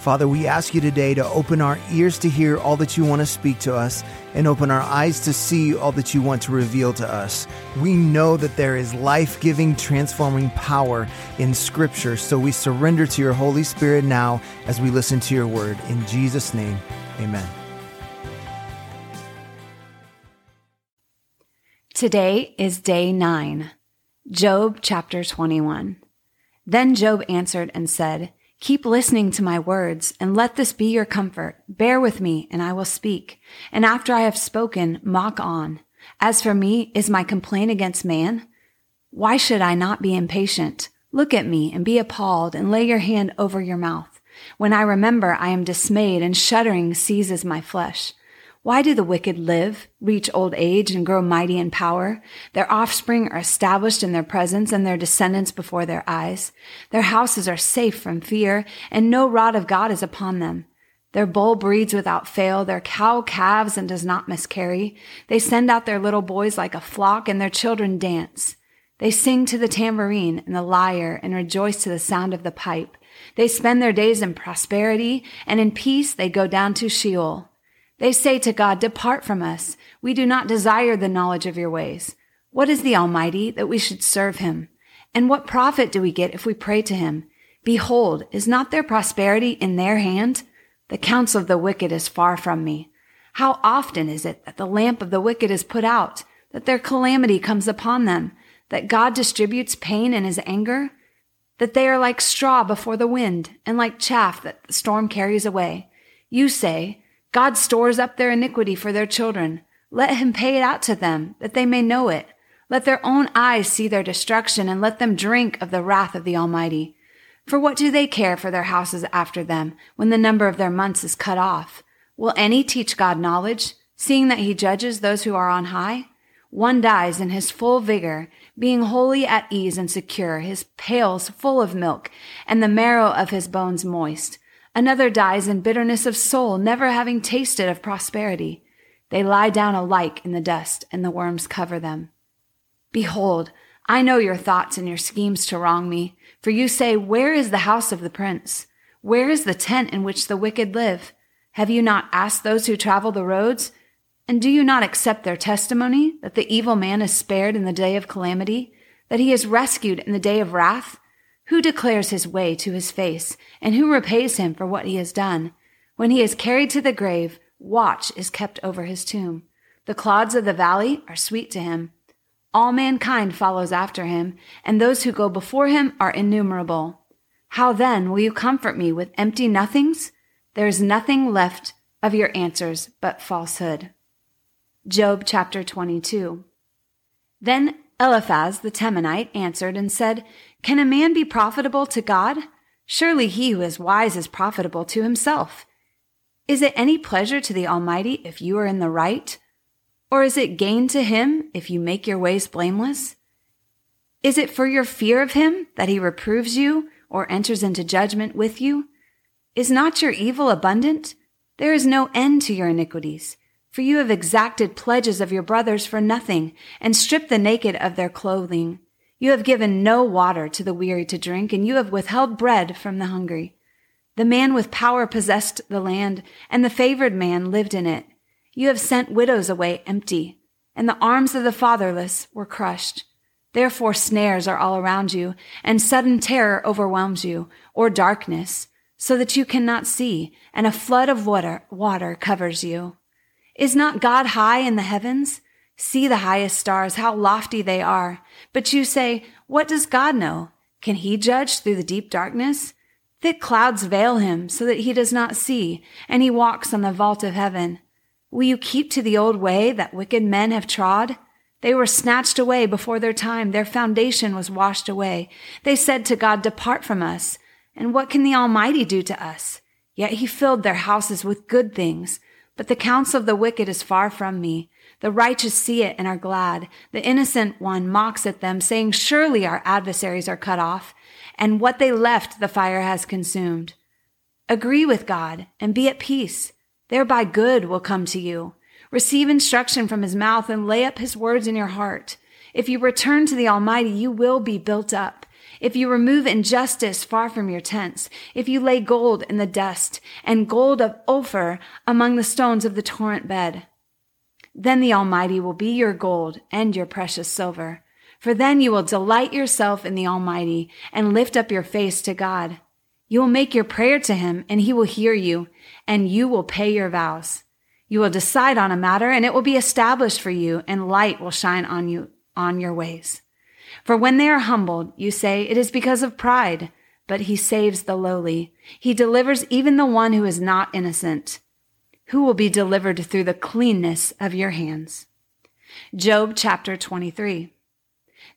Father, we ask you today to open our ears to hear all that you want to speak to us and open our eyes to see all that you want to reveal to us. We know that there is life-giving, transforming power in Scripture, so we surrender to your Holy Spirit now as we listen to your word. In Jesus' name, amen. Today is day 9, Job chapter 21. Then Job answered and said, "Keep listening to my words, and let this be your comfort. Bear with me, and I will speak. And after I have spoken, mock on. As for me, is my complaint against man? Why should I not be impatient? Look at me, and be appalled, and lay your hand over your mouth. When I remember, I am dismayed, and shuddering seizes my flesh. Why do the wicked live, reach old age, and grow mighty in power? Their offspring are established in their presence, and their descendants before their eyes. Their houses are safe from fear, and no rod of God is upon them. Their bull breeds without fail, their cow calves and does not miscarry. They send out their little boys like a flock, and their children dance. They sing to the tambourine and the lyre, and rejoice to the sound of the pipe. They spend their days in prosperity, and in peace they go down to Sheol. They say to God, 'Depart from us. We do not desire the knowledge of your ways.' What is the Almighty that we should serve him? And what profit do we get if we pray to him? Behold, is not their prosperity in their hand? The counsel of the wicked is far from me. How often is it that the lamp of the wicked is put out, that their calamity comes upon them, that God distributes pain in his anger, that they are like straw before the wind, and like chaff that the storm carries away? You say, 'God stores up their iniquity for their children. Let him pay it out to them, that they may know it. Let their own eyes see their destruction, and let them drink of the wrath of the Almighty. For what do they care for their houses after them, when the number of their months is cut off? Will any teach God knowledge, seeing that he judges those who are on high? One dies in his full vigor, being wholly at ease and secure, his pails full of milk, and the marrow of his bones moist. Another dies in bitterness of soul, never having tasted of prosperity. They lie down alike in the dust, and the worms cover them. Behold, I know your thoughts and your schemes to wrong me. For you say, 'Where is the house of the prince? Where is the tent in which the wicked live? Have you not asked those who travel the roads? And do you not accept their testimony, that the evil man is spared in the day of calamity, that he is rescued in the day of wrath? Who declares his way to his face, and who repays him for what he has done? When he is carried to the grave, watch is kept over his tomb. The clods of the valley are sweet to him. All mankind follows after him, and those who go before him are innumerable. How then will you comfort me with empty nothings? There is nothing left of your answers but falsehood.'" Job chapter 22. Then Eliphaz the Temanite answered and said, "Can a man be profitable to God? Surely he who is wise is profitable to himself. Is it any pleasure to the Almighty if you are in the right? Or is it gain to him if you make your ways blameless? Is it for your fear of him that he reproves you or enters into judgment with you? Is not your evil abundant? There is no end to your iniquities. For you have exacted pledges of your brothers for nothing, and stripped the naked of their clothing. You have given no water to the weary to drink, and you have withheld bread from the hungry. The man with power possessed the land, and the favored man lived in it. You have sent widows away empty, and the arms of the fatherless were crushed. Therefore snares are all around you, and sudden terror overwhelms you, or darkness, so that you cannot see, and a flood of water covers you. Is not God high in the heavens? See the highest stars, how lofty they are. But you say, 'What does God know? Can he judge through the deep darkness?' Thick clouds veil him so that he does not see, and he walks on the vault of heaven. Will you keep to the old way that wicked men have trod? They were snatched away before their time. Their foundation was washed away. They said to God, 'Depart from us.' And what can the Almighty do to us? Yet he filled their houses with good things. But the counsel of the wicked is far from me. The righteous see it and are glad. The innocent one mocks at them, saying, 'Surely our adversaries are cut off, and what they left the fire has consumed.' Agree with God and be at peace. Thereby good will come to you. Receive instruction from his mouth and lay up his words in your heart. If you return to the Almighty, you will be built up. If you remove injustice far from your tents, if you lay gold in the dust and gold of Ophir among the stones of the torrent bed, then the Almighty will be your gold and your precious silver. For then you will delight yourself in the Almighty and lift up your face to God. You will make your prayer to him, and he will hear you, and you will pay your vows. You will decide on a matter, and it will be established for you, and light will shine on you on your ways. For when they are humbled, you say, it is because of pride, but he saves the lowly. He delivers even the one who is not innocent, who will be delivered through the cleanness of your hands. Job chapter 23.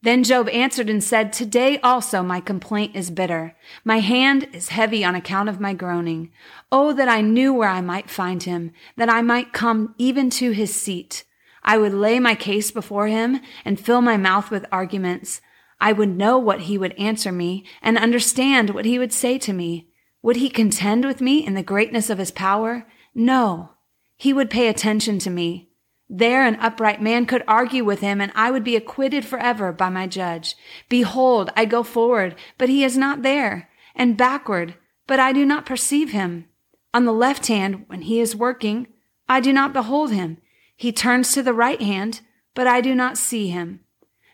Then Job answered and said, Today also my complaint is bitter. My hand is heavy on account of my groaning. Oh, that I knew where I might find him, that I might come even to his seat. I would lay my case before him and fill my mouth with arguments. I would know what he would answer me and understand what he would say to me. Would he contend with me in the greatness of his power? No, he would pay attention to me. There an upright man could argue with him, and I would be acquitted forever by my judge. Behold, I go forward, but he is not there, and backward, but I do not perceive him. On the left hand, when he is working, I do not behold him. He turns to the right hand, but I do not see him.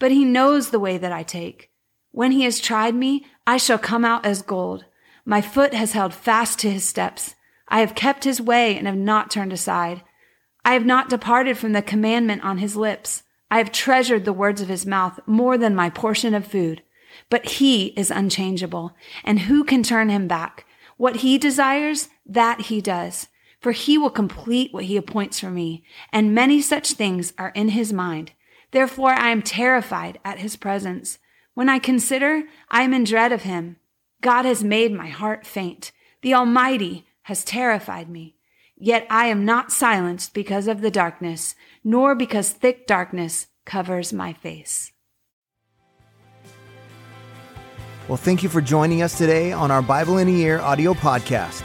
But he knows the way that I take. When he has tried me, I shall come out as gold. My foot has held fast to his steps. I have kept his way and have not turned aside. I have not departed from the commandment on his lips. I have treasured the words of his mouth more than my portion of food. But he is unchangeable, and who can turn him back? What he desires, that he does. For he will complete what he appoints for me, and many such things are in his mind. Therefore I am terrified at his presence. When I consider, I am in dread of him. God has made my heart faint. The Almighty has terrified me. Yet I am not silenced because of the darkness, nor because thick darkness covers my face. Well, thank you for joining us today on our Bible in a Year audio podcast.